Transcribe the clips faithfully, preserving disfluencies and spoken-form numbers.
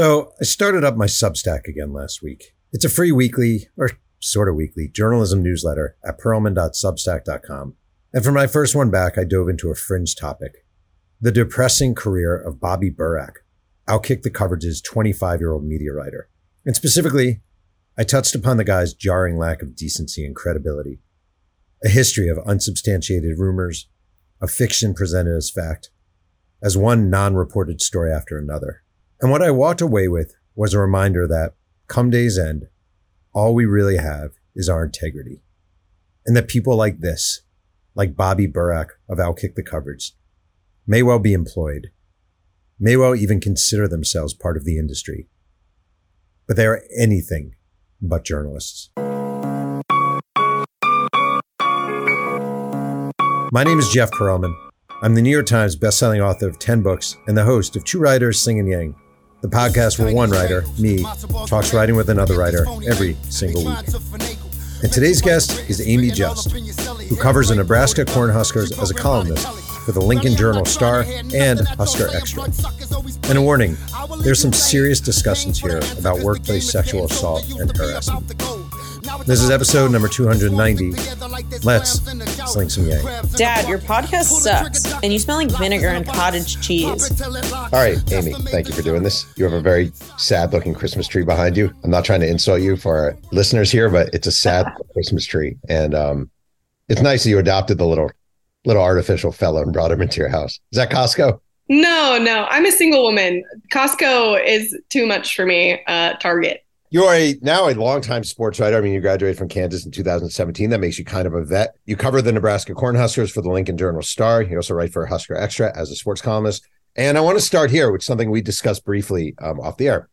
So I started up my Substack again last week. It's a free weekly, or sort of weekly, journalism newsletter at Perlman dot substack dot com. And for my first one back, I dove into a fringe topic, the depressing career of Bobby Burack, Outkick the Coverage's twenty-five-year-old media writer. And specifically, I touched upon the guy's jarring lack of decency and credibility, a history of unsubstantiated rumors, of fiction presented as fact, as one non-reported story after another. And what I walked away with was a reminder that, come day's end, all we really have is our integrity. And that people like this, like Bobby Burack of Outkick the Coverage, may well be employed, may well even consider themselves part of the industry. But they are anything but journalists. My name is Jeff Pearlman. I'm the New York Times bestselling author of ten books and the host of Two Writers Sing and Yang, the podcast where one writer, me, talks writing with another writer every single week. And today's guest is Amy Just, who covers the Nebraska Cornhuskers as a columnist for the Lincoln Journal Star and Husker Extra. And a warning, there's some serious discussions here about workplace sexual assault and harassment. This is episode number two hundred ninety. Let's sling some yang. Dad, your podcast sucks, and you smell like vinegar and cottage cheese. All right, Amy, thank you for doing this. You have a very sad-looking Christmas tree behind you. I'm not trying to insult you for our listeners here, but it's a sad Christmas tree. And um, it's nice that you adopted the little little artificial fellow and brought him into your house. Is that Costco? No, no, I'm a single woman. Costco is too much for me. Uh, Target. You are a, now a longtime sports writer. I mean, you graduated from Kansas in two thousand seventeen. That makes you kind of a vet. You cover the Nebraska Cornhuskers for the Lincoln Journal Star. You also write for Husker Extra as a sports columnist. And I want to start here, which is something we discussed briefly um, off the air.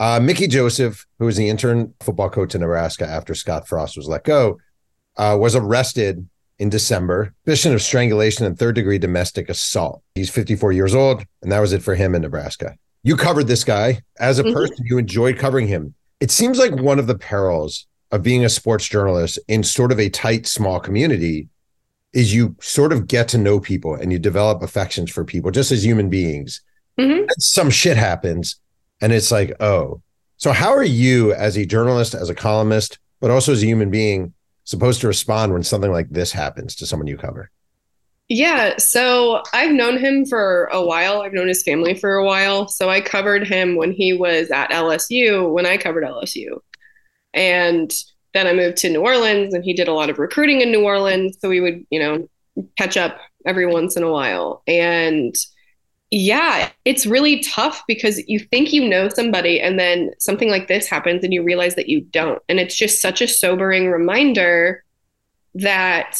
Uh, Mickey Joseph, who was the interim football coach in Nebraska after Scott Frost was let go, uh, was arrested in December, suspicion of strangulation and third-degree domestic assault. He's fifty-four years old, and that was it for him in Nebraska. You covered this guy. As a person, mm-hmm. you enjoyed covering him. It seems like one of the perils of being a sports journalist in sort of a tight, small community is you sort of get to know people and you develop affections for people just as human beings. Mm-hmm. And some shit happens and it's like, oh. So how are you as a journalist, as a columnist, but also as a human being supposed to respond when something like this happens to someone you cover? Yeah, so I've known him for a while. I've known his family for a while. So I covered him when he was at L S U, when I covered L S U. And then I moved to New Orleans, and he did a lot of recruiting in New Orleans. So we would, you know, catch up every once in a while. And yeah, it's really tough because you think you know somebody, and then something like this happens and you realize that you don't. And it's just such a sobering reminder that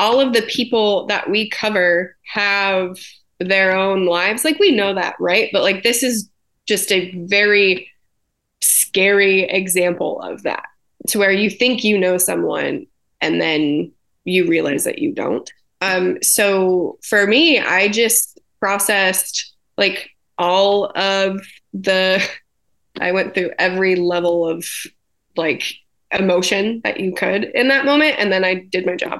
all of the people that we cover have their own lives. Like, we know that, right? But like, this is just a very scary example of that, to where you think you know someone and then you realize that you don't. Um, so for me, I just processed like all of the, I went through every level of like emotion that you could in that moment. And then I did my job.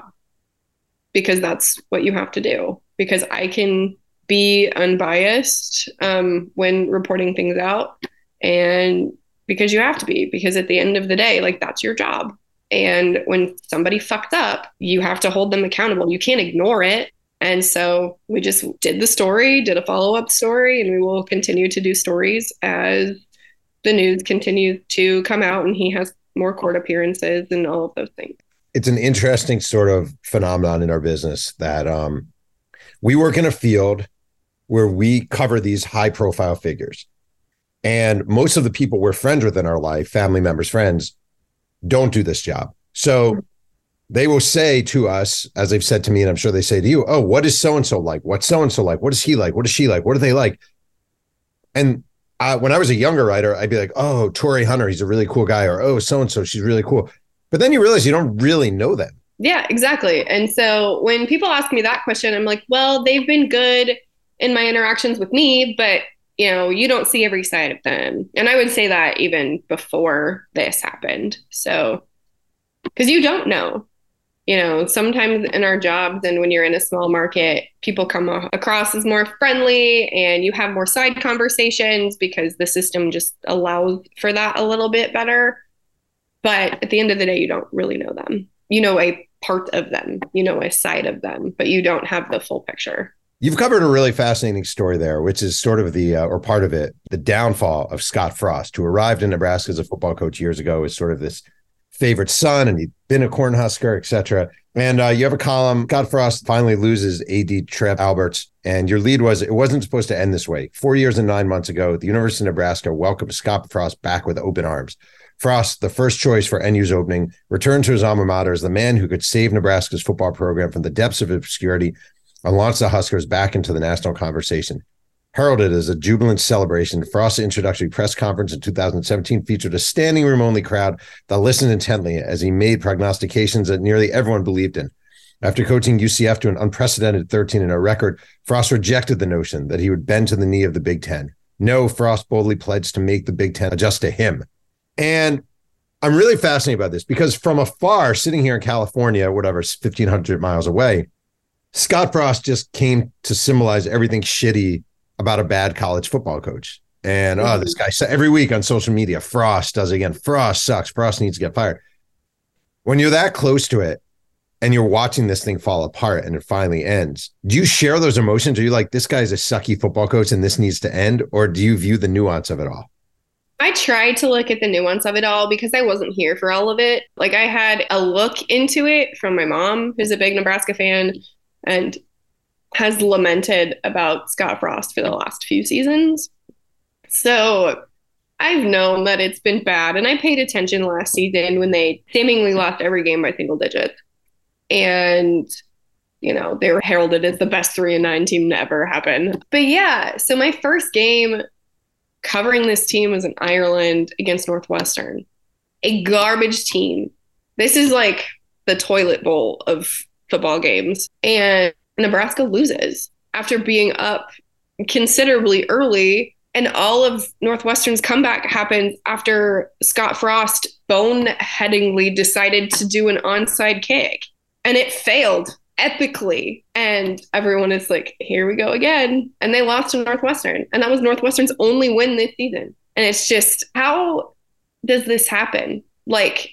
Because that's what you have to do, because I can be unbiased um, when reporting things out. And because you have to be, because at the end of the day, like, that's your job. And when somebody fucked up, you have to hold them accountable. You can't ignore it. And so we just did the story, did a follow-up story, and we will continue to do stories as the news continues to come out and he has more court appearances and all of those things. It's an interesting sort of phenomenon in our business that um, we work in a field where we cover these high profile figures. And most of the people we're friends with in our life, family members, friends, don't do this job. So they will say to us, as they've said to me, and I'm sure they say to you, oh, what is so-and-so like? What's so-and-so like? What is he like? What is she like? What are they like? And I, when I was a younger writer, I'd be like, oh, Torrey Hunter, he's a really cool guy. Or, oh, so-and-so, she's really cool. But then you realize you don't really know them. Yeah, exactly. And so when people ask me that question, I'm like, well, they've been good in my interactions with me, but, you know, you don't see every side of them. And I would say that even before this happened. So, because you don't know, you know, sometimes in our jobs and when you're in a small market, people come across as more friendly and you have more side conversations because the system just allows for that a little bit better. But at the end of the day, you don't really know them. You know a part of them, you know a side of them, but you don't have the full picture. You've covered a really fascinating story there, which is sort of the, uh, or part of it, the downfall of Scott Frost, who arrived in Nebraska as a football coach years ago as sort of this favorite son, and he'd been a Cornhusker, et cetera. And uh, you have a column, Scott Frost finally loses A D Trev Alberts, and your lead was, it wasn't supposed to end this way. Four years and nine months ago, the University of Nebraska welcomed Scott Frost back with open arms. Frost, the first choice for N U's opening, returned to his alma mater as the man who could save Nebraska's football program from the depths of obscurity and launched the Huskers back into the national conversation. Heralded as a jubilant celebration, Frost's introductory press conference in two thousand seventeen featured a standing room-only crowd that listened intently as he made prognostications that nearly everyone believed in. After coaching U C F to an unprecedented thirteen and oh record, Frost rejected the notion that he would bend to the knee of the Big Ten. No, Frost boldly pledged to make the Big Ten adjust to him. And I'm really fascinated by this because from afar, sitting here in California, whatever, fifteen hundred miles away, Scott Frost just came to symbolize everything shitty about a bad college football coach. And oh, this guy, every week on social media, Frost does it again. Frost sucks. Frost needs to get fired. When you're that close to it and you're watching this thing fall apart and it finally ends, do you share those emotions? Are you like, this guy's a sucky football coach and this needs to end? Or do you view the nuance of it all? I tried to look at the nuance of it all because I wasn't here for all of it. Like, I had a look into it from my mom, who's a big Nebraska fan, and has lamented about Scott Frost for the last few seasons. So I've known that it's been bad, and I paid attention last season when they seemingly lost every game by single digits. And, you know, they were heralded as the best three and nine team to ever happen. But yeah, so my first game covering this team was in Ireland against Northwestern, a garbage team. This is like the toilet bowl of football games. And Nebraska loses after being up considerably early, and all of Northwestern's comeback happens after Scott Frost boneheadingly decided to do an onside kick, and it failed epically. And everyone is like, here we go again. And they lost to Northwestern, and that was Northwestern's only win this season. And it's just, how does this happen? Like,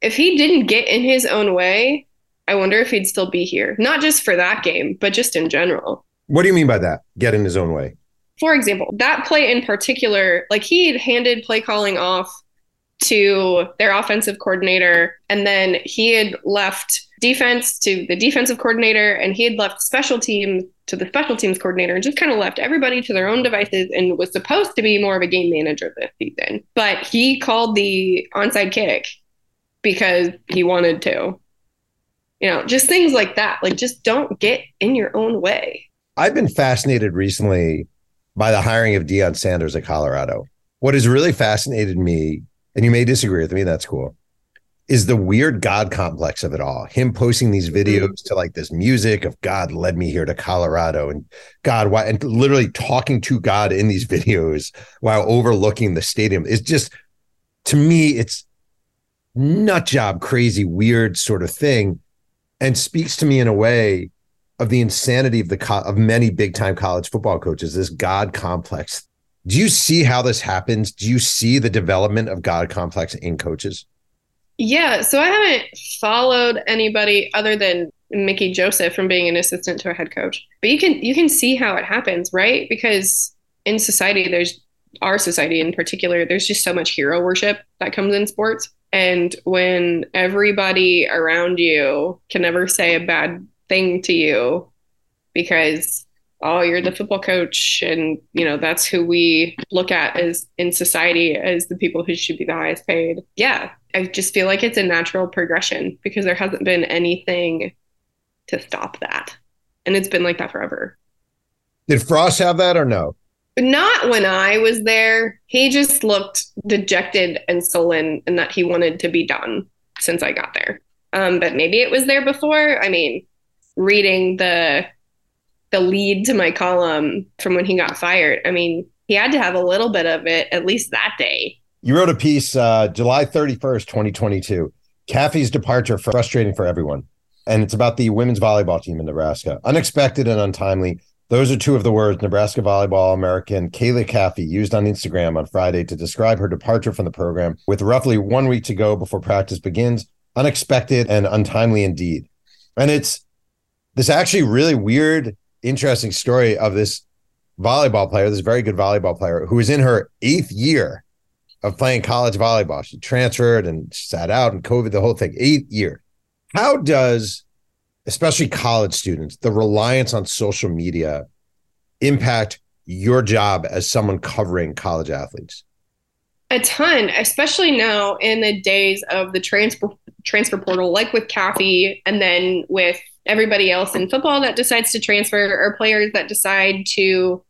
if he didn't get in his own way, I wonder if he'd still be here, not just for that game, but just in general. What do you mean by that? Get in his own way. For example, that play in particular, like, he had handed play calling off to their offensive coordinator, and then he had left defense to the defensive coordinator, and he had left special teams to the special teams coordinator, and just kind of left everybody to their own devices and was supposed to be more of a game manager this season. But he called the onside kick because he wanted to. You know, just things like that. Like, just don't get in your own way. I've been fascinated recently by the hiring of Deion Sanders at Colorado. What has really fascinated me, and you may disagree with me, that's cool, is the weird God complex of it all. Him posting these videos to like this music of God led me here to Colorado, and God, why, and literally talking to God in these videos while overlooking the stadium. It's just, to me, it's nut job, crazy, weird sort of thing. And speaks to me in a way of the insanity of the co- of many big time college football coaches, this God complex. Do you see how this happens? Do you see the development of God complex in coaches? Yeah. So I haven't followed anybody other than Mickey Joseph from being an assistant to a head coach. But you can you can see how it happens, right? Because in society, there's our society in particular, there's just so much hero worship that comes in sports. And when everybody around you can never say a bad thing to you because, oh, you're the football coach, and, you know, that's who we look at as in society as the people who should be the highest paid. Yeah, I just feel like it's a natural progression because there hasn't been anything to stop that. And it's been like that forever. Did Frost have that or no? Not when I was there. He just looked dejected and sullen, and that he wanted to be done since I got there. Um, but maybe it was there before. I mean, reading the the lead to my column from when he got fired, I mean, he had to have a little bit of it, at least that day. You wrote a piece, uh, July thirty-first, twenty twenty-two. Caffey's departure frustrating for everyone. and it's about the women's volleyball team in Nebraska. Unexpected and untimely. Those are two of the words Nebraska volleyball American Kayla Caffey used on Instagram on Friday to describe her departure from the program with roughly one week to go before practice begins. Unexpected and untimely indeed. And it's this actually really weird, interesting story of this volleyball player, this very good volleyball player who is in her eighth year of playing college volleyball. She transferred and sat out and COVID, the whole thing, eighth year. How does... especially college students, the reliance on social media impact your job as someone covering college athletes? A ton, especially now in the days of the transfer transfer portal, like with Caffey and then with everybody else in football that decides to transfer, or players that decide to,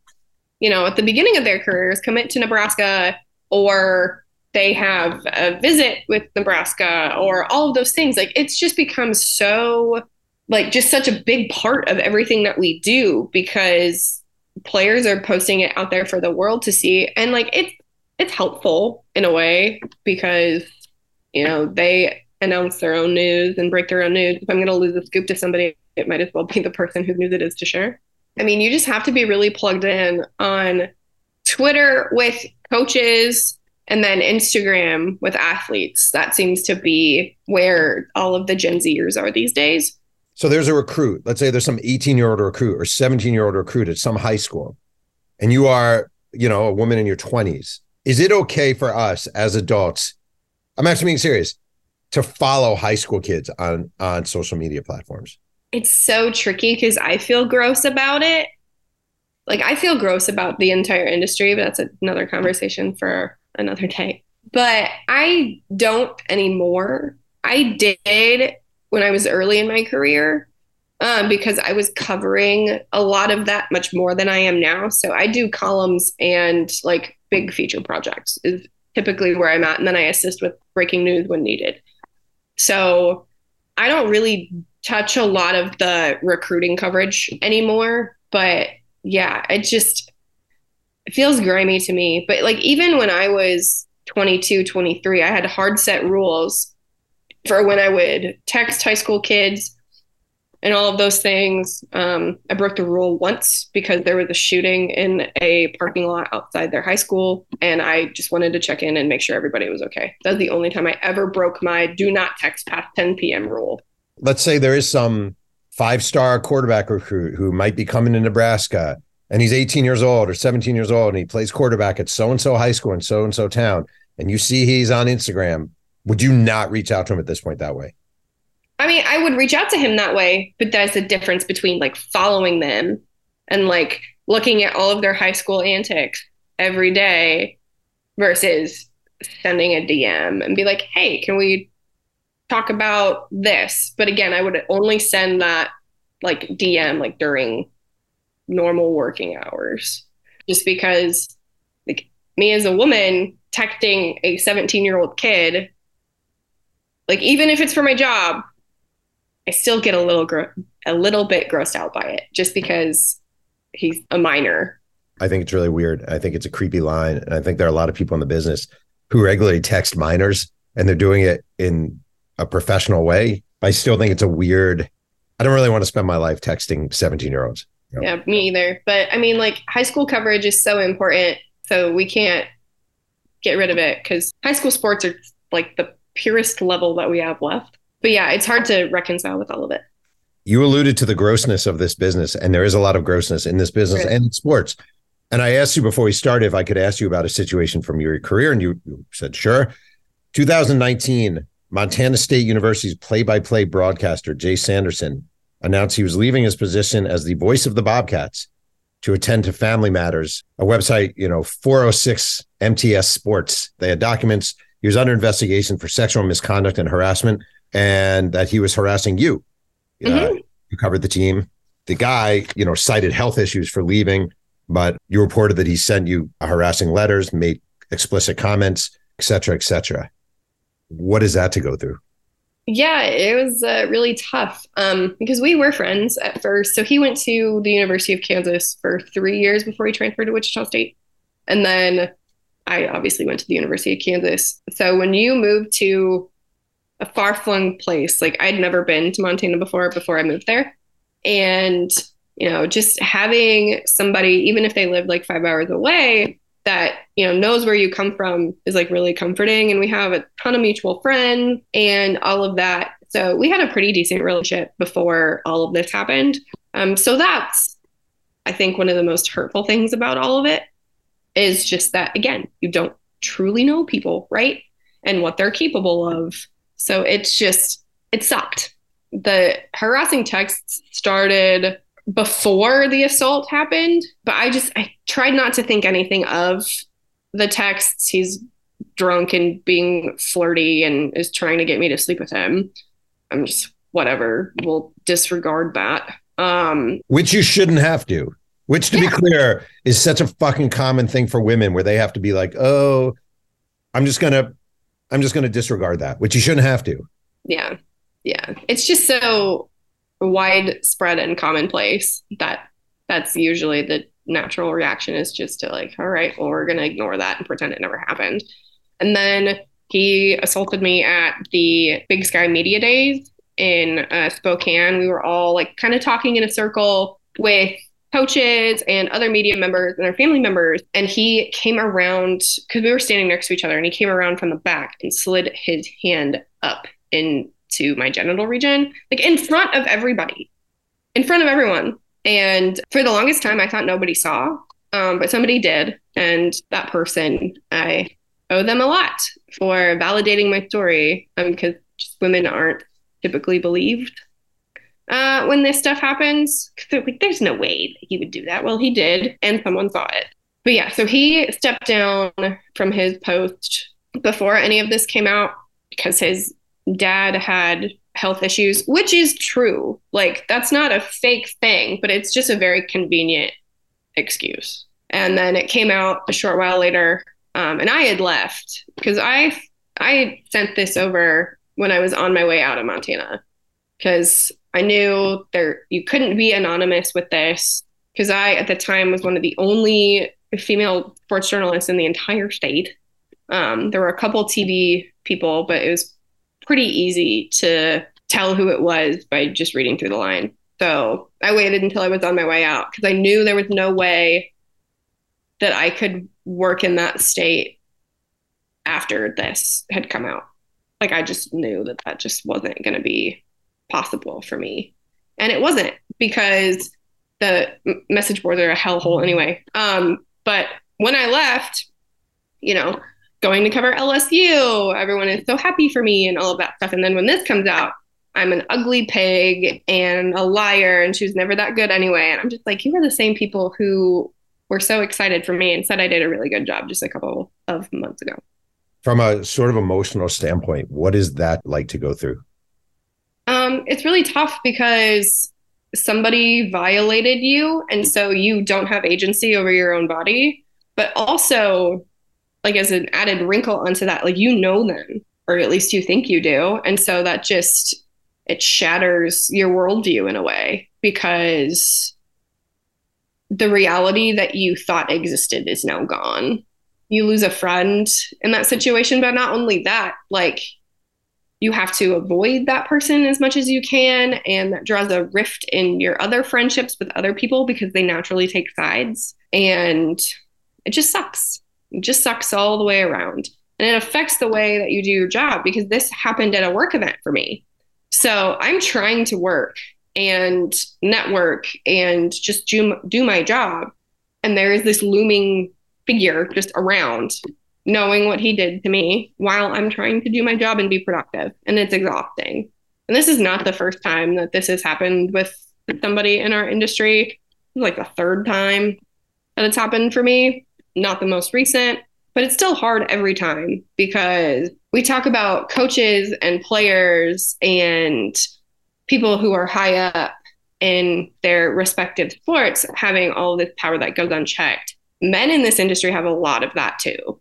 you know, at the beginning of their careers, commit to Nebraska, or they have a visit with Nebraska, or all of those things. Like, it's just become so... like just such a big part of everything that we do, because players are posting it out there for the world to see. And like, it's, it's helpful in a way, because, you know, they announce their own news and break their own news. If I'm going to lose a scoop to somebody, it might as well be the person whose news it is to share. I mean, you just have to be really plugged in on Twitter with coaches, and then Instagram with athletes. That seems to be where all of the Gen Zers are these days. So there's a recruit. Let's say there's some eighteen-year-old recruit or seventeen-year-old recruit at some high school, and you are, you know, a woman in your twenties. Is it okay for us as adults, I'm actually being serious, to follow high school kids on, on social media platforms? It's so tricky because I feel gross about it. Like, I feel gross about the entire industry, but that's another conversation for another day. But I don't anymore. I did... when I was early in my career, um, because I was covering a lot of that much more than I am now. So I do columns and like big feature projects is typically where I'm at. And then I assist with breaking news when needed. So I don't really touch a lot of the recruiting coverage anymore, but yeah, it just it feels grimy to me. But like, even when I was twenty-two, twenty-three, I had hard set rules for when I would text high school kids and all of those things. Um, I broke the rule once because there was a shooting in a parking lot outside their high school, and I just wanted to check in and make sure everybody was okay. That was the only time I ever broke my do not text past ten p.m. rule. Let's say there is some five-star quarterback recruit who might be coming to Nebraska, and he's eighteen years old or seventeen years old, and he plays quarterback at so-and-so high school in so-and-so town, and you see he's on Instagram. Would you not reach out to him at this point that way? I mean, I would reach out to him that way, but there's a difference between like following them and like looking at all of their high school antics every day versus sending a D M and be like, hey, can we talk about this? But again, I would only send that like D M like during normal working hours, just because like me as a woman texting a seventeen-year-old kid, like, even if it's for my job, I still get a little gro- a little bit grossed out by it just because he's a minor. I think it's really weird. I think it's a creepy line. And I think there are a lot of people in the business who regularly text minors, and they're doing it in a professional way. I still think it's a weird, I don't really want to spend my life texting seventeen-year-olds. You know? Yeah, me either. But I mean, like, high school coverage is so important. So we can't get rid of it because high school sports are like the purest level that we have left. But yeah, it's hard to reconcile with all of it. You alluded to the grossness of this business, and there is a lot of grossness in this business right. and sports. And I asked you before we started if I could ask you about a situation from your career, and you, you said sure. twenty nineteen, Montana State University's play-by-play broadcaster Jay Sanderson announced he was leaving his position as the voice of the Bobcats to attend to Family Matters, a website, you know, four oh six M T S Sports. They had documents. He was under investigation for sexual misconduct and harassment, and that he was harassing you. Mm-hmm. Uh, you covered the team. The guy, you know, cited health issues for leaving, but you reported that he sent you harassing letters, made explicit comments, et cetera, et cetera. What is that to go through? Yeah, it was uh, really tough um, because we were friends at first. So he went to the University of Kansas for three years before he transferred to Wichita State. And then I obviously went to the University of Kansas. So when you move to a far-flung place. Like, I'd never been to Montana before, before I moved there. And, you know, just having somebody, even if they lived like five hours away, that, you know, knows where you come from is like really comforting. And we have a ton of mutual friends and all of that. So we had a pretty decent relationship before all of this happened. Um, so that's, I think, one of the most hurtful things about all of it is just that, again, you don't truly know people, right? And what they're capable of. So it's just, it sucked. The harassing texts started before the assault happened, but I just, I tried not to think anything of the texts. He's drunk and being flirty and is trying to get me to sleep with him. I'm just, whatever, we'll disregard that. Um, which you shouldn't have to, which to yeah. be clear is such a fucking common thing for women where they have to be like, oh, I'm just going to, I'm just going to disregard that, which you shouldn't have to. Yeah. Yeah. It's just so widespread and commonplace that that's usually the natural reaction is just to like, all right, well, we're going to ignore that and pretend it never happened. And then he assaulted me at the Big Sky Media Days in uh, Spokane. We were all like kind of talking in a circle with coaches and other media members and their family members. And he came around because we were standing next to each other, and he came around from the back and slid his hand up into my genital region, like in front of everybody, in front of everyone. And for the longest time, I thought nobody saw, um, but somebody did. And that person, I owe them a lot for validating my story, um, because women aren't typically believed uh, when this stuff happens. Because like, there's no way that he would do that. Well, he did, and someone saw it. But yeah, so he stepped down from his post before any of this came out because his dad had health issues, which is true. Like, that's not a fake thing, but it's just a very convenient excuse. And then it came out a short while later, um, and I had left because I I sent this over when I was on my way out of Montana, because I knew there you couldn't be anonymous with this, because I at the time was one of the only female sports journalists in the entire state. Um, there were a couple T V people, but it was pretty easy to tell who it was by just reading through the line. So I waited until I was on my way out because I knew there was no way that I could work in that state after this had come out. Like, I just knew that that just wasn't going to be possible for me. And it wasn't, because the message boards are a hellhole anyway. Um, but when I left, you know, going to cover L S U, everyone is so happy for me and all of that stuff. And then when this comes out, I'm an ugly pig and a liar and she was never that good anyway. And I'm just like, you are the same people who were so excited for me and said I did a really good job just a couple of months ago. From a sort of emotional standpoint, what is that like to go through? Um, it's really tough because somebody violated you, and so you don't have agency over your own body. But also, like, as an added wrinkle onto that, like, you know them, or at least you think you do. And so that just, it shatters your worldview in a way, because the reality that you thought existed is now gone. You lose a friend in that situation, but not only that, like, you have to avoid that person as much as you can. And that draws a rift in your other friendships with other people because they naturally take sides. And it just sucks. It just sucks all the way around. And it affects the way that you do your job, because this happened at a work event for me. So I'm trying to work and network and just do, do my job. And there is this looming figure just around, knowing what he did to me while I'm trying to do my job and be productive. And it's exhausting. And this is not the first time that this has happened with somebody in our industry. It's like the third time that it's happened for me. Not the most recent, but it's still hard every time, because we talk about coaches and players and people who are high up in their respective sports having all this power that goes unchecked. Men in this industry have a lot of that too.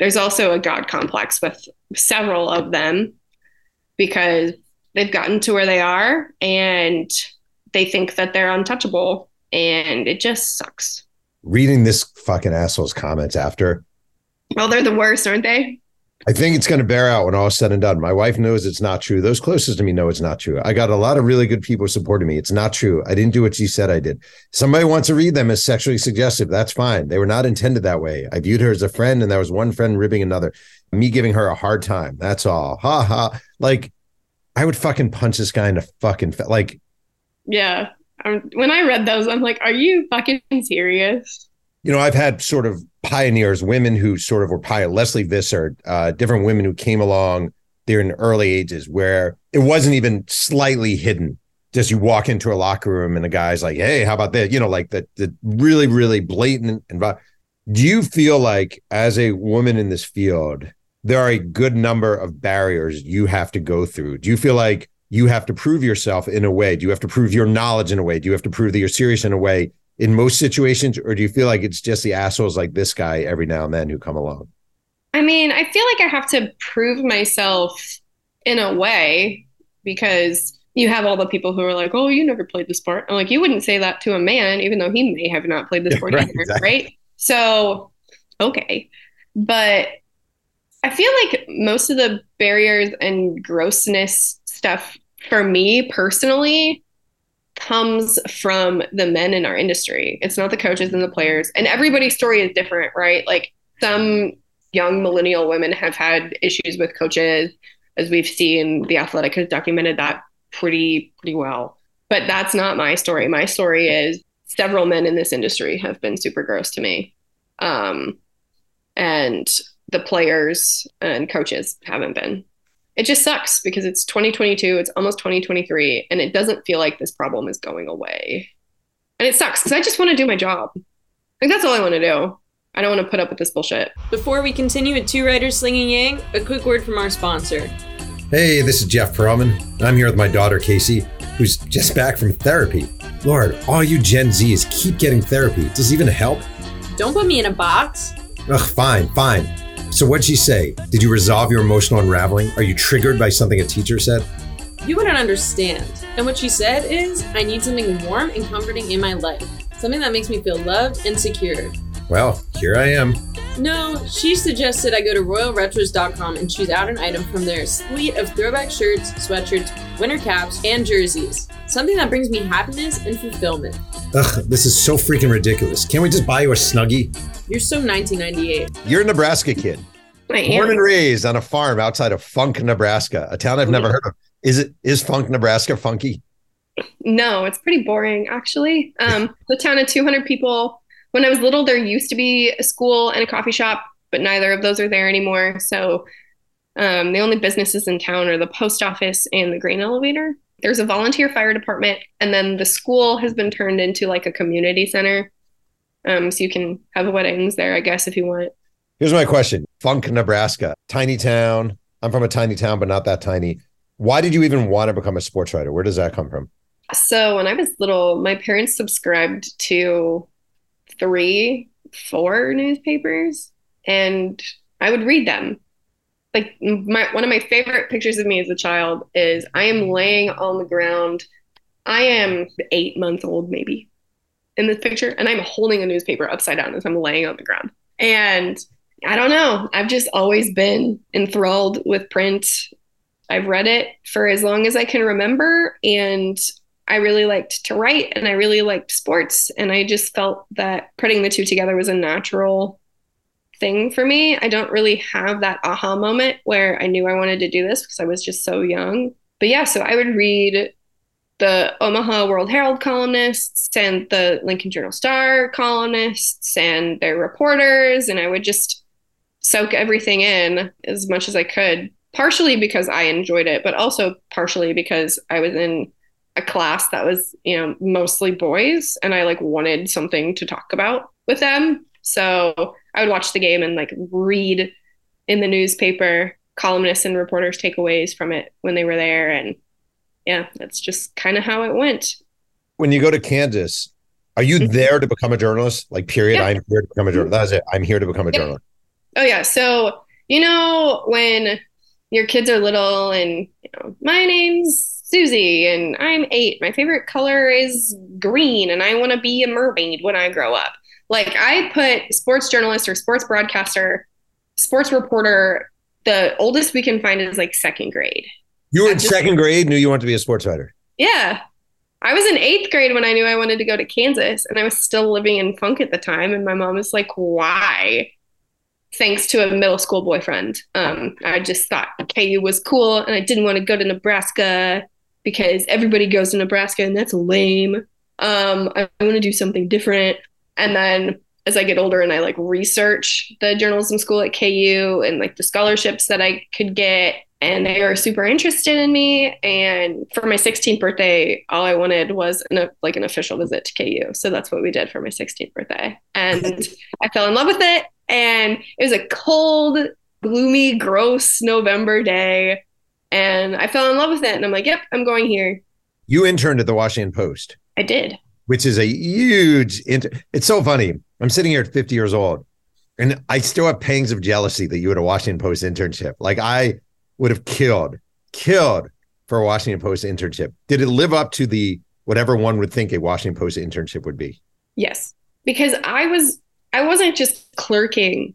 There's also a God complex with several of them, because they've gotten to where they are and they think that they're untouchable, and it just sucks. Reading this fucking asshole's comments after. Oh, they're the worst, aren't they? I think it's going to bear out when all is said and done. My wife knows it's not true. Those closest to me know it's not true. I got a lot of really good people supporting me. It's not true. I didn't do what she said I did. Somebody wants to read them as sexually suggestive. That's fine. They were not intended that way. I viewed her as a friend, and there was one friend ribbing another. Me giving her a hard time. That's all. Ha ha. Like, I would fucking punch this guy in the fucking face. Like, yeah. Um, when I read those, I'm like, are you fucking serious? You know, I've had sort of pioneers, women who sort of were pioneers, Leslie Visser, uh, different women who came along there in early ages where it wasn't even slightly hidden. Just you walk into a locker room and the guy's like, hey, how about that? You know, like the, the really, really blatant. Env- Do you feel like as a woman in this field, there are a good number of barriers you have to go through? Do you feel like you have to prove yourself in a way? Do you have to prove your knowledge in a way? Do you have to prove that you're serious in a way? In most situations, or do you feel like it's just the assholes like this guy every now and then who come along? I mean, I feel like I have to prove myself in a way because you have all the people who are like, oh, you never played the sport. I'm like, you wouldn't say that to a man, even though he may have not played the sport yeah, right, either, exactly. right? So, okay. But I feel like most of the barriers and grossness stuff for me personally comes from the men in our industry. It's not the coaches and the players. And everybody's story is different, right? Like some young millennial women have had issues with coaches, as we've seen. The Athletic has documented that pretty, pretty well. But that's not my story. My story is several men in this industry have been super gross to me. Um, and the players and coaches haven't been. It just sucks because it's twenty twenty-two, it's almost twenty twenty-three, and it doesn't feel like this problem is going away. And it sucks because I just want to do my job. Like, that's all I want to do. I don't want to put up with this bullshit. Before we continue at Two Writers Sing and Yang, a quick word from our sponsor. Hey, this is Jeff Pearlman. I'm here with my daughter, Casey, who's just back from therapy. Lord, all you Gen Zs keep getting therapy. Does it even help? Don't put me in a box. Ugh, fine, fine. So what'd she say? Did you resolve your emotional unraveling? Are you triggered by something a teacher said? You wouldn't understand. And what she said is, I need something warm and comforting in my life. Something that makes me feel loved and secured. Well, here I am. No, she suggested I go to royal retros dot com and choose out an item from their suite of throwback shirts, sweatshirts, winter caps, and jerseys. Something that brings me happiness and fulfillment. Ugh, this is so freaking ridiculous. Can't we just buy you a Snuggie? You're so nineteen ninety-eight. You're a Nebraska kid. I am. Born and raised on a farm outside of Funk, Nebraska, a town I've never heard of. Is it is Funk, Nebraska funky? No, it's pretty boring, actually. Um, the town of two hundred people. When I was little, there used to be a school and a coffee shop, but neither of those are there anymore. So um, the only businesses in town are the post office and the grain elevator. There's a volunteer fire department, and then the school has been turned into like a community center. Um, so you can have weddings there, I guess, if you want. Here's my question. Funk, Nebraska, tiny town. I'm from a tiny town, but not that tiny. Why did you even want to become a sports writer? Where does that come from? So when I was little, my parents subscribed to three, four newspapers, and I would read them. Like my, one of my favorite pictures of me as a child is I am laying on the ground. I am eight months old, maybe, in this picture, and I'm holding a newspaper upside down as I'm laying on the ground. And I don't know, I've just always been enthralled with print. I've read it for as long as I can remember, and I really liked to write, and I really liked sports, and I just felt that putting the two together was a natural thing for me. I don't really have that aha moment where I knew I wanted to do this because I was just so young. But yeah, so I would read the Omaha World Herald columnists and the Lincoln Journal Star columnists and their reporters. And I would just soak everything in as much as I could, partially because I enjoyed it, but also partially because I was in a class that was, you know, mostly boys, and I like wanted something to talk about with them. So I would watch the game and like read in the newspaper columnists and reporters' takeaways from it when they were there. And yeah, that's just kind of how it went. When you go to Kansas, are you mm-hmm. there to become a journalist? Like, period, yeah. I'm here to become a journalist. That's it. I'm here to become a yeah. journalist. Oh, yeah. So, you know, when your kids are little and, you know, my name's Susie and I'm eight. My favorite color is green and I want to be a mermaid when I grow up. Like, I put sports journalist or sports broadcaster, sports reporter the oldest we can find is like second grade. You were in second grade, knew you wanted to be a sports writer. Yeah. I was in eighth grade when I knew I wanted to go to Kansas, and I was still living in Funk at the time. And my mom was like, why? Thanks to a middle school boyfriend. Um, I just thought K U was cool, and I didn't want to go to Nebraska because everybody goes to Nebraska and that's lame. Um, I want to do something different. And then as I get older and I like research the journalism school at K U and like the scholarships that I could get, and they were super interested in me. And for my sixteenth birthday, all I wanted was an, like an official visit to K U. So that's what we did for my sixteenth birthday. And I fell in love with it. And it was a cold, gloomy, gross November day. And I fell in love with it. And I'm like, yep, I'm going here. You interned at the Washington Post. I did. Which is a huge, inter- it's so funny. I'm sitting here at fifty years old, and I still have pangs of jealousy that you had a Washington Post internship. Like I would have killed, killed for a Washington Post internship. Did it live up to the, whatever one would think a Washington Post internship would be? Yes, because I was, I wasn't just clerking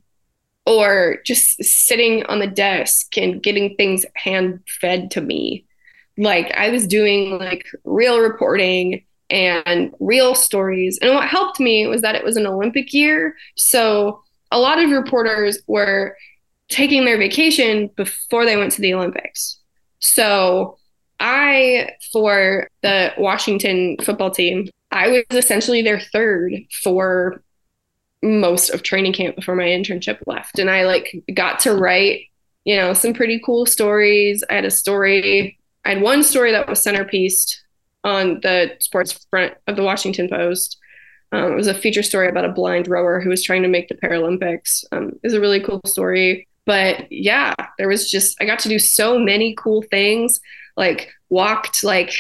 or just sitting on the desk and getting things hand fed to me. Like I was doing like real reporting and real stories. And what helped me was that it was an Olympic year. So a lot of reporters were taking their vacation before they went to the Olympics. So I, for the Washington football team, I was essentially their third for most of training camp before my internship left. And I like got to write, you know, some pretty cool stories. I had a story, I had one story that was centerpieced on the sports front of the Washington Post. Um, it was a feature story about a blind rower who was trying to make the Paralympics. Um, it was a really cool story. But yeah, there was just, I got to do so many cool things, like walked like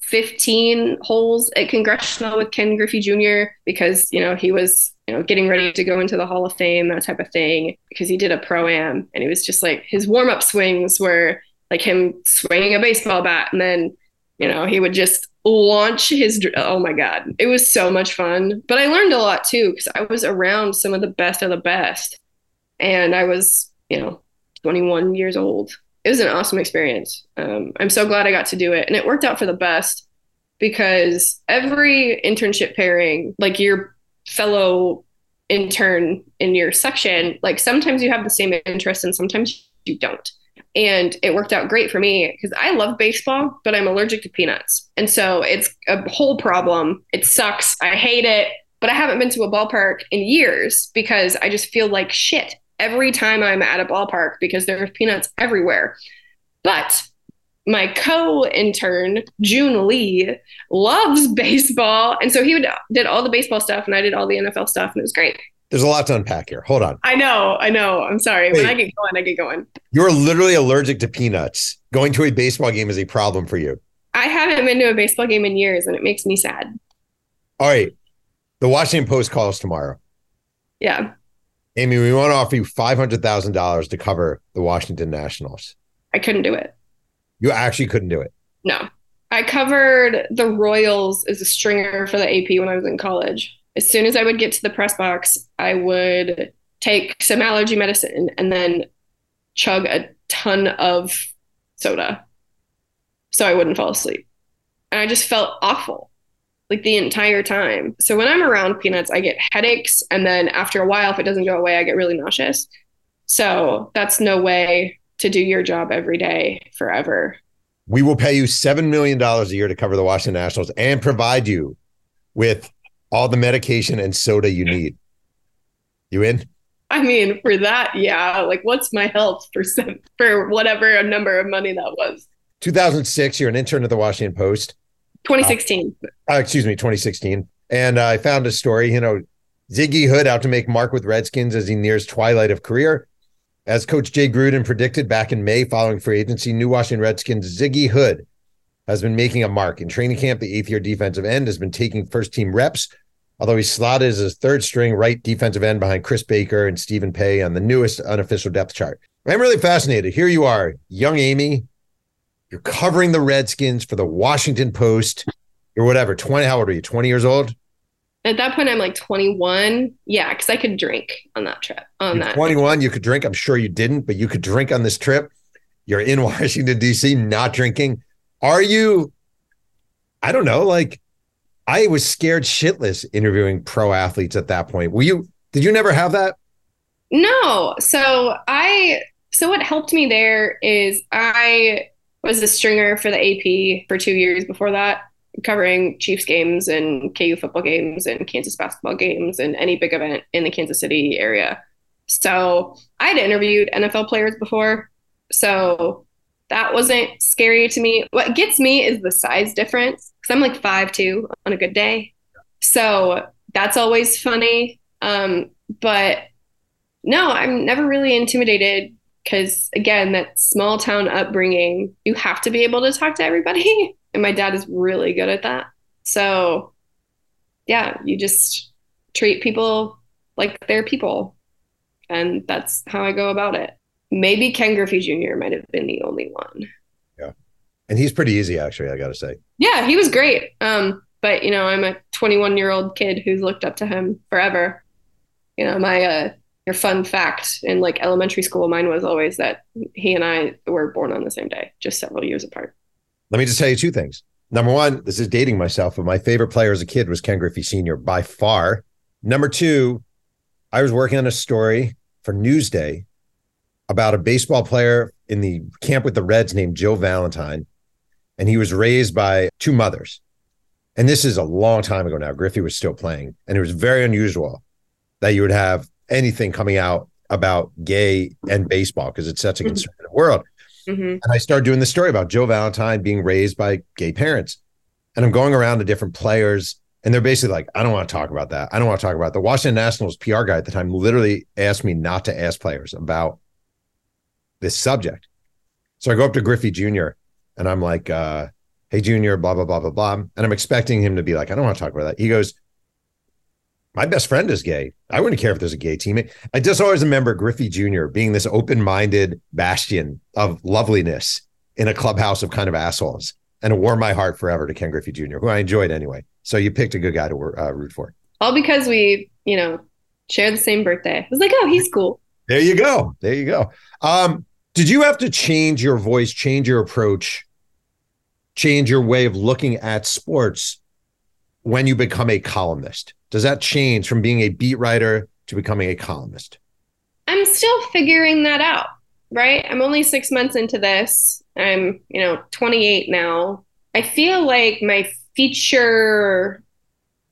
fifteen holes at Congressional with Ken Griffey Junior because, you know, he was, you know, getting ready to go into the Hall of Fame, that type of thing, because he did a pro-am. And it was just like his warm-up swings were like him swinging a baseball bat, and then, you know, he would just launch his, oh my God, it was so much fun. But I learned a lot too, because I was around some of the best of the best. And I was, you know, twenty-one years old. It was an awesome experience. Um, I'm so glad I got to do it. And it worked out for the best, because every internship pairing, like your fellow intern in your section, like sometimes you have the same interest and sometimes you don't. And it worked out great for me because I love baseball, but I'm allergic to peanuts. And so it's a whole problem. It sucks. I hate it. But I haven't been to a ballpark in years because I just feel like shit every time I'm at a ballpark because there are peanuts everywhere. But my co-intern, June Lee, loves baseball. And so he would, did all the baseball stuff and I did all the N F L stuff. And it was great. There's a lot to unpack here. Hold on. I know. I know. I'm sorry. Wait. When I get going, I get going. You're literally allergic to peanuts. Going to a baseball game is a problem for you. I haven't been to a baseball game in years, and it makes me sad. All right. The Washington Post calls tomorrow. Yeah. Amy, we want to offer you five hundred thousand dollars to cover the Washington Nationals. I couldn't do it. You actually couldn't do it? No. I covered the Royals as a stringer for the A P when I was in college. As soon as I would get to the press box, I would take some allergy medicine and then chug a ton of soda so I wouldn't fall asleep. And I just felt awful like the entire time. So when I'm around peanuts, I get headaches. And then after a while, if it doesn't go away, I get really nauseous. So that's no way to do your job every day forever. We will pay you seven million dollars a year to cover the Washington Nationals and provide you with all the medication and soda you need. You in? I mean, for that, yeah. Like, what's my health for some, for whatever a number of money that was? two thousand six, you're an intern at the Washington Post. twenty sixteen. Uh, uh, excuse me, twenty sixteen. And uh, I found a story, you know, Ziggy Hood out to make mark with Redskins as he nears twilight of career. As Coach Jay Gruden predicted back in May following free agency, new Washington Redskins Ziggy Hood has been making a mark. In training camp, the eighth-year defensive end has been taking first-team reps, although he's slotted as his third-string right defensive end behind Chris Baker and Stephen Pay on the newest unofficial depth chart. I'm really fascinated. Here you are, young Amy. You're covering the Redskins for the Washington Post. You're whatever, twenty. How old are you, twenty years old? At that point, I'm like twenty-one. Yeah, because I could drink on that trip. On You're that twenty-one, trip. You could drink. I'm sure you didn't, but you could drink on this trip. You're in Washington, D C, not drinking. Are you, I don't know, like, I was scared shitless interviewing pro athletes at that point. Were you, did you never have that? No. So I, so what helped me there is I was a stringer for the A P for two years before that, covering Chiefs games and K U football games and Kansas basketball games and any big event in the Kansas City area. So I had interviewed N F L players before, so that wasn't scary to me. What gets me is the size difference, because I'm like five two on a good day. So that's always funny. Um, but no, I'm never really intimidated because, again, that small town upbringing, you have to be able to talk to everybody. And my dad is really good at that. So, yeah, you just treat people like they're people. And that's how I go about it. Maybe Ken Griffey Junior might have been the only one. Yeah. And he's pretty easy, actually, I got to say. Yeah, he was great. Um, but, you know, I'm a twenty-one-year-old kid who's looked up to him forever. You know, my uh, your fun fact in, like, elementary school, mine was always that he and I were born on the same day, just several years apart. Let me just tell you two things. Number one, this is dating myself, but my favorite player as a kid was Ken Griffey Senior by far. Number two, I was working on a story for Newsday about a baseball player in the camp with the Reds named Joe Valentine, and he was raised by two mothers. And this is a long time ago now. Griffey was still playing, and it was very unusual that you would have anything coming out about gay and baseball because it's such a conservative world. Mm-hmm. And I started doing this story about Joe Valentine being raised by gay parents. And I'm going around to different players, and they're basically like, I don't want to talk about that. I don't want to talk about it. The Washington Nationals P R guy at the time literally asked me not to ask players about this subject. So I go up to Griffey Junior and I'm like, uh, hey, Junior, blah, blah, blah, blah, blah. And I'm expecting him to be like, I don't want to talk about that. He goes, my best friend is gay. I wouldn't care if there's a gay teammate. I just always remember Griffey Junior being this open-minded bastion of loveliness in a clubhouse of kind of assholes. And it warmed my heart forever to Ken Griffey Junior, who I enjoyed anyway. So you picked a good guy to uh, root for. All because we, you know, share the same birthday. I was like, oh, he's cool. There you go. There you go. Um, did you have to change your voice, change your approach, change your way of looking at sports when you become a columnist? Does that change from being a beat writer to becoming a columnist? I'm still figuring that out, right? I'm only six months into this. I'm, you know, twenty-eight now. I feel like my feature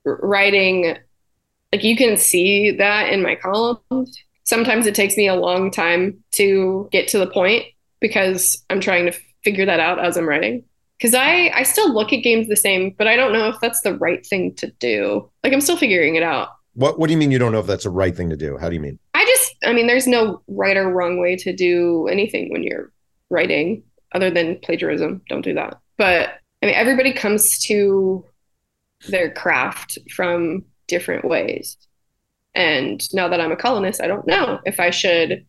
writing, like you can see that in my columns. Sometimes it takes me a long time to get to the point because I'm trying to figure that out as I'm writing. Because I, I still look at games the same, but I don't know if that's the right thing to do. Like, I'm still figuring it out. What What do you mean you don't know if that's the right thing to do? How do you mean? I just, I mean, there's no right or wrong way to do anything when you're writing other than plagiarism. Don't do that. But, I mean, everybody comes to their craft from different ways. And now that I'm a columnist, I don't know if I should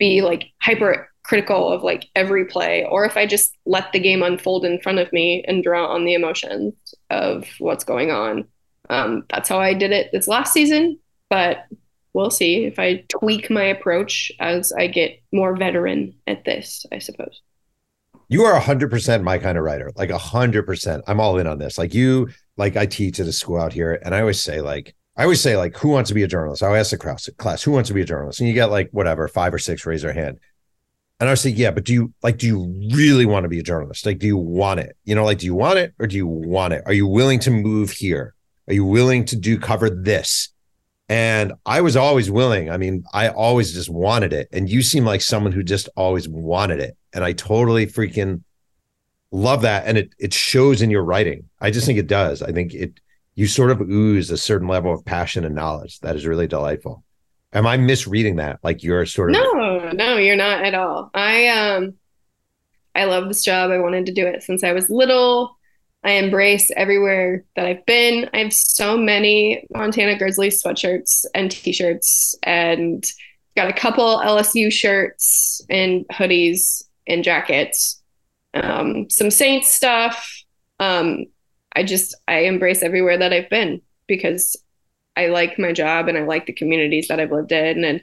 be, like, hyper critical of like every play, or if I just let the game unfold in front of me and draw on the emotions of what's going on. Um, that's how I did it this last season, but we'll see if I tweak my approach as I get more veteran at this, I suppose. You are a hundred percent my kind of writer, like a hundred percent. I'm all in on this. Like you, like I teach at a school out here, and I always say like, I always say like, who wants to be a journalist? I always ask the class, who wants to be a journalist? And you got like, whatever, five or six raise their hand. And I was like, yeah, but do you like, do you really want to be a journalist? Like, do you want it? You know, like, do you want it or do you want it? Are you willing to move here? Are you willing to do cover this? And I was always willing. I mean, I always just wanted it. And you seem like someone who just always wanted it. And I totally freaking love that. And it it shows in your writing. I just think it does. I think it, you sort of ooze a certain level of passion and knowledge that is really delightful. Am I misreading that? Like you're sort of... No, no, you're not at all. I um, I love this job. I wanted to do it since I was little. I embrace everywhere that I've been. I have so many Montana Grizzlies sweatshirts and t-shirts, and got a couple L S U shirts and hoodies and jackets, um, some Saints stuff. Um, I just, I embrace everywhere that I've been because I like my job and I like the communities that I've lived in. And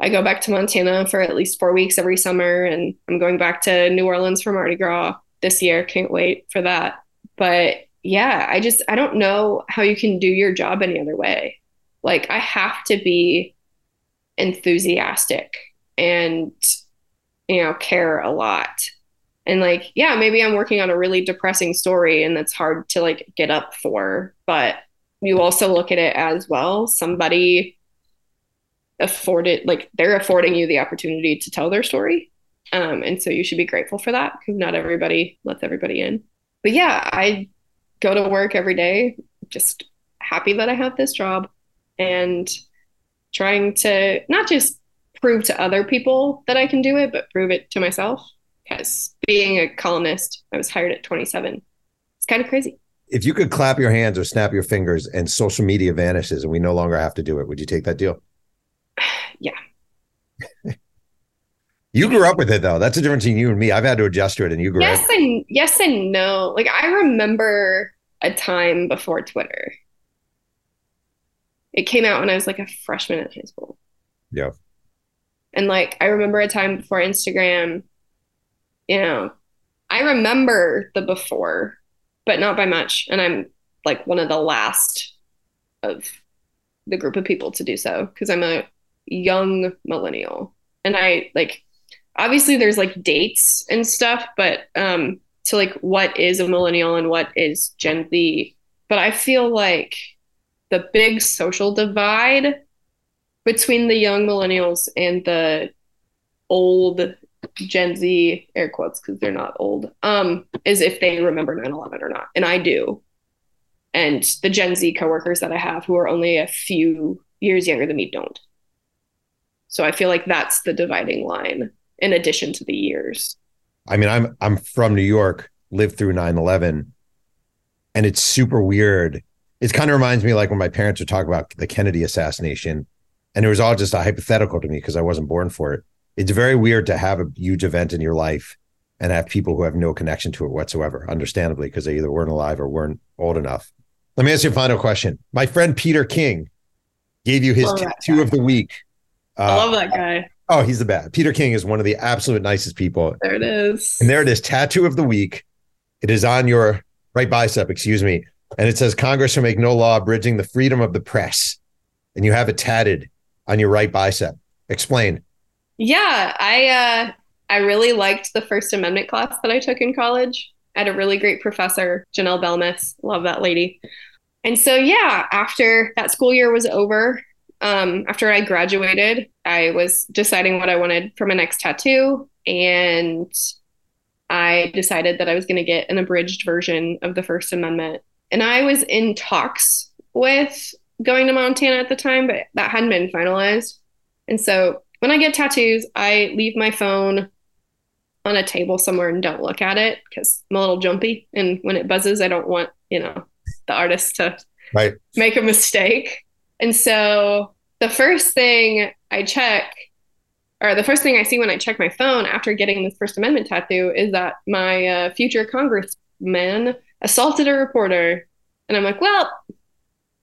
I go back to Montana for at least four weeks every summer, and I'm going back to New Orleans for Mardi Gras this year. Can't wait for that. But yeah, I just, I don't know how you can do your job any other way. Like, I have to be enthusiastic and, you know, care a lot. And like, yeah, maybe I'm working on a really depressing story and that's hard to like get up for, but you also look at it as, well, somebody afforded, like they're affording you the opportunity to tell their story. Um, and so you should be grateful for that, because not everybody lets everybody in. But yeah, I go to work every day, just happy that I have this job and trying to not just prove to other people that I can do it, but prove it to myself. Because being a columnist, I was hired at twenty-seven. It's kind of crazy. If you could clap your hands or snap your fingers and social media vanishes and we no longer have to do it, would you take that deal? Yeah. You grew up with it, though. That's the difference between you and me. I've had to adjust to it, and you grew yes up. And, yes and no. Like, I remember a time before Twitter. It came out when I was like a freshman at high school. Yeah. And like, I remember a time before Instagram. You know, I remember the before, but not by much. And I'm like one of the last of the group of people to do so, because I'm a young millennial. And I like, obviously there's like dates and stuff, but um, to like what is a millennial and what is Gen Z. But I feel like the big social divide between the young millennials and the old Gen Z, air quotes, because they're not old, um, is if they remember nine eleven or not. And I do. And the Gen Z coworkers that I have who are only a few years younger than me don't. So I feel like that's the dividing line, in addition to the years. I mean, I'm I'm from New York, lived through nine eleven, and it's super weird. It kind of reminds me like when my parents would talk about the Kennedy assassination, and it was all just a hypothetical to me because I wasn't born for it. It's very weird to have a huge event in your life and have people who have no connection to it whatsoever, understandably, because they either weren't alive or weren't old enough. Let me ask you a final question. My friend Peter King gave you his tattoo of the week. Uh, I love that guy. Oh, he's the best. Peter King is one of the absolute nicest people. There it is. And there it is, tattoo of the week. It is on your right bicep, excuse me. And it says, Congress will make no law abridging the freedom of the press. And you have it tatted on your right bicep. Explain. Yeah, I uh, I really liked the First Amendment class that I took in college. I had a really great professor, Janelle Belmes. Love that lady. And so, yeah, after that school year was over, um, after I graduated, I was deciding what I wanted for my next tattoo. And I decided that I was going to get an abridged version of the First Amendment. And I was in talks with going to Montana at the time, but that hadn't been finalized. And so when I get tattoos, I leave my phone on a table somewhere and don't look at it, because I'm a little jumpy. And when it buzzes, I don't want, you know, the artist to right. make a mistake. And so the first thing I check, or the first thing I see when I check my phone after getting this First Amendment tattoo, is that my uh, future congressman assaulted a reporter. And I'm like, well,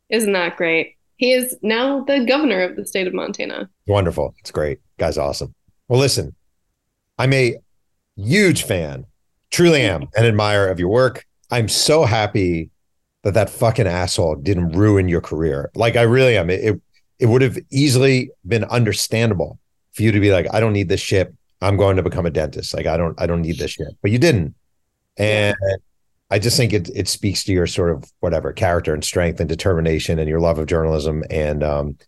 isn't that great? He is now the governor of the state of Montana. Wonderful. It's great. Guy's awesome. Well, listen, I'm a huge fan, truly am, an admirer of your work. I'm so happy that that fucking asshole didn't ruin your career. Like, I really am. It, it, it would have easily been understandable for you to be like, I don't need this shit. I'm going to become a dentist. Like, I don't, I don't need this shit. But you didn't. And I just think it it speaks to your sort of whatever character and strength and determination and your love of journalism. And um,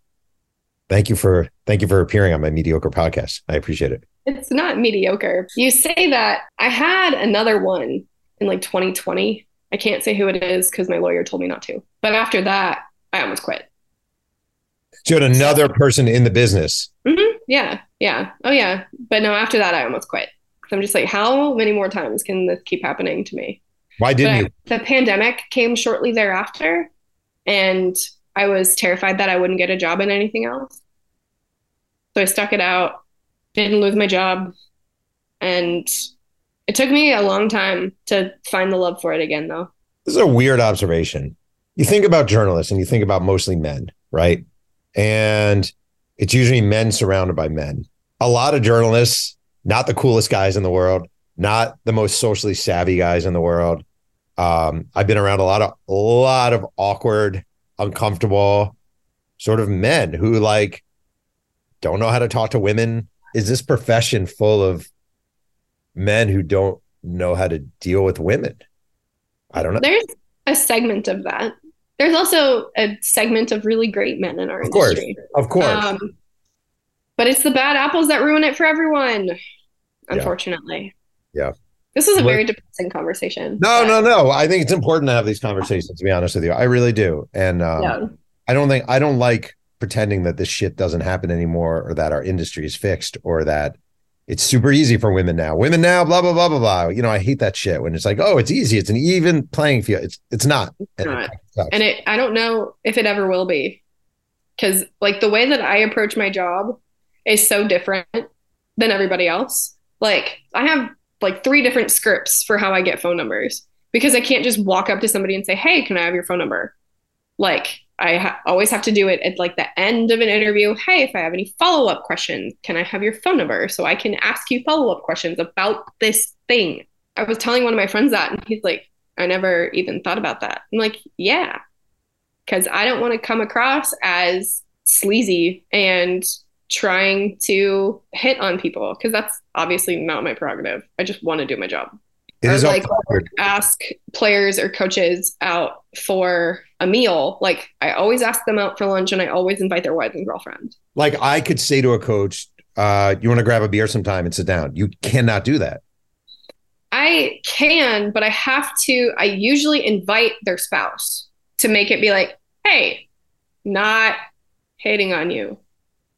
thank you for thank you for appearing on my mediocre podcast. I appreciate it. It's not mediocre. You say that. I had another one in like twenty twenty. I can't say who it is because my lawyer told me not to. But after that, I almost quit. So you had another person in the business. Mm-hmm. Yeah. Yeah. Oh, yeah. But no, after that, I almost quit. So I'm just like, how many more times can this keep happening to me? Why didn't you? The pandemic came shortly thereafter, and I was terrified that I wouldn't get a job in anything else. So I stuck it out, didn't lose my job. And it took me a long time to find the love for it again, though. This is a weird observation. You think about journalists and you think about mostly men. right? And it's usually men surrounded by men. A lot of journalists, not the coolest guys in the world, not the most socially savvy guys in the world. Um, I've been around a lot of a lot of awkward, uncomfortable sort of men who like don't know how to talk to women. Is this profession full of men who don't know how to deal with women? I don't know. There's a segment of that. There's also a segment of really great men in our of course, industry. Of course. Um, but it's the bad apples that ruin it for everyone, unfortunately. Yeah. yeah. This is a very depressing conversation. No, no, no. I think it's important to have these conversations, to be honest with you. I really do. And um, yeah. I don't think I don't like pretending that this shit doesn't happen anymore, or that our industry is fixed, or that it's super easy for women now. Women now, blah, blah, blah, blah, blah. You know, I hate that shit when it's like, oh, it's easy. It's an even playing field. It's it's not. It's not. And, it and it, I don't know if it ever will be. Because like the way that I approach my job is so different than everybody else. Like I have like three different scripts for how I get phone numbers, because I can't just walk up to somebody and say, hey, can I have your phone number? Like I ha- always have to do it at like the end of an interview. Hey, if I have any follow-up questions, can I have your phone number so I can ask you follow-up questions about this thing? I was telling one of my friends that, and he's like, I never even thought about that. I'm like, yeah, because I don't want to come across as sleazy and trying to hit on people, because that's obviously not my prerogative. I just want to do my job. It is like awkward. Ask players or coaches out for a meal. Like I always ask them out for lunch, and I always invite their wives and girlfriends. Like I could say to a coach, uh, you want to grab a beer sometime and sit down. You cannot do that. I can, but I have to, I usually invite their spouse to make it be like, hey, not hating on you,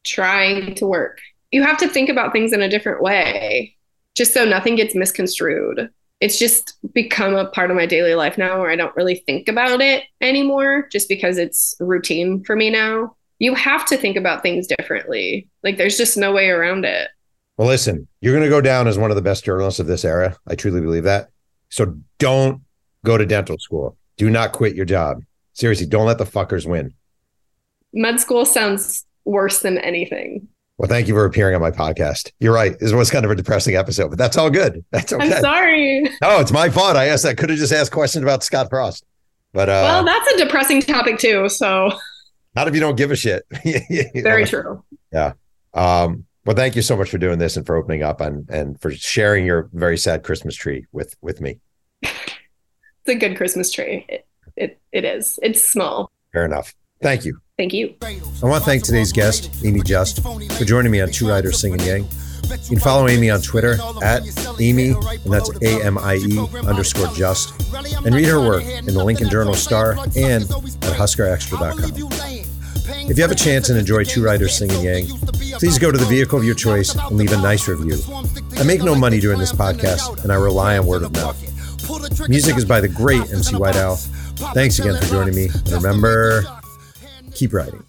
trying to work. You have to think about things in a different way, just so nothing gets misconstrued. It's just become a part of my daily life now, where I don't really think about it anymore, just because it's routine for me now. You have to think about things differently. Like there's just no way around it. Well, listen, you're going to go down as one of the best journalists of this era. I truly believe that. So don't go to dental school. Do not quit your job. Seriously, don't let the fuckers win. Med school sounds worse than anything. Well, thank you for appearing on my podcast. You're right. This was kind of a depressing episode, but that's all good. That's okay. I'm sorry. No, it's my fault. I asked. I could have just asked questions about Scott Frost. But uh, well, that's a depressing topic too. So not if you don't give a shit. Very true. Yeah. Um, well, thank you so much for doing this, and for opening up, and and for sharing your very sad Christmas tree with with me. It's a good Christmas tree. It, it it is. It's small. Fair enough. Thank you. Thank you. I want to thank today's guest, Amy Just, for joining me on Two Writers Sing and Yang. You can follow Amy on Twitter at Amy, and that's A M I E underscore Just, and read her work in the Lincoln Journal Star and at Husker Extra dot com. If you have a chance and enjoy Two Writers Sing and Yang, please go to the vehicle of your choice and leave a nice review. I make no money doing this podcast, and I rely on word of mouth. Music is by the great M C White Owl. Thanks again for joining me, and remember... keep writing.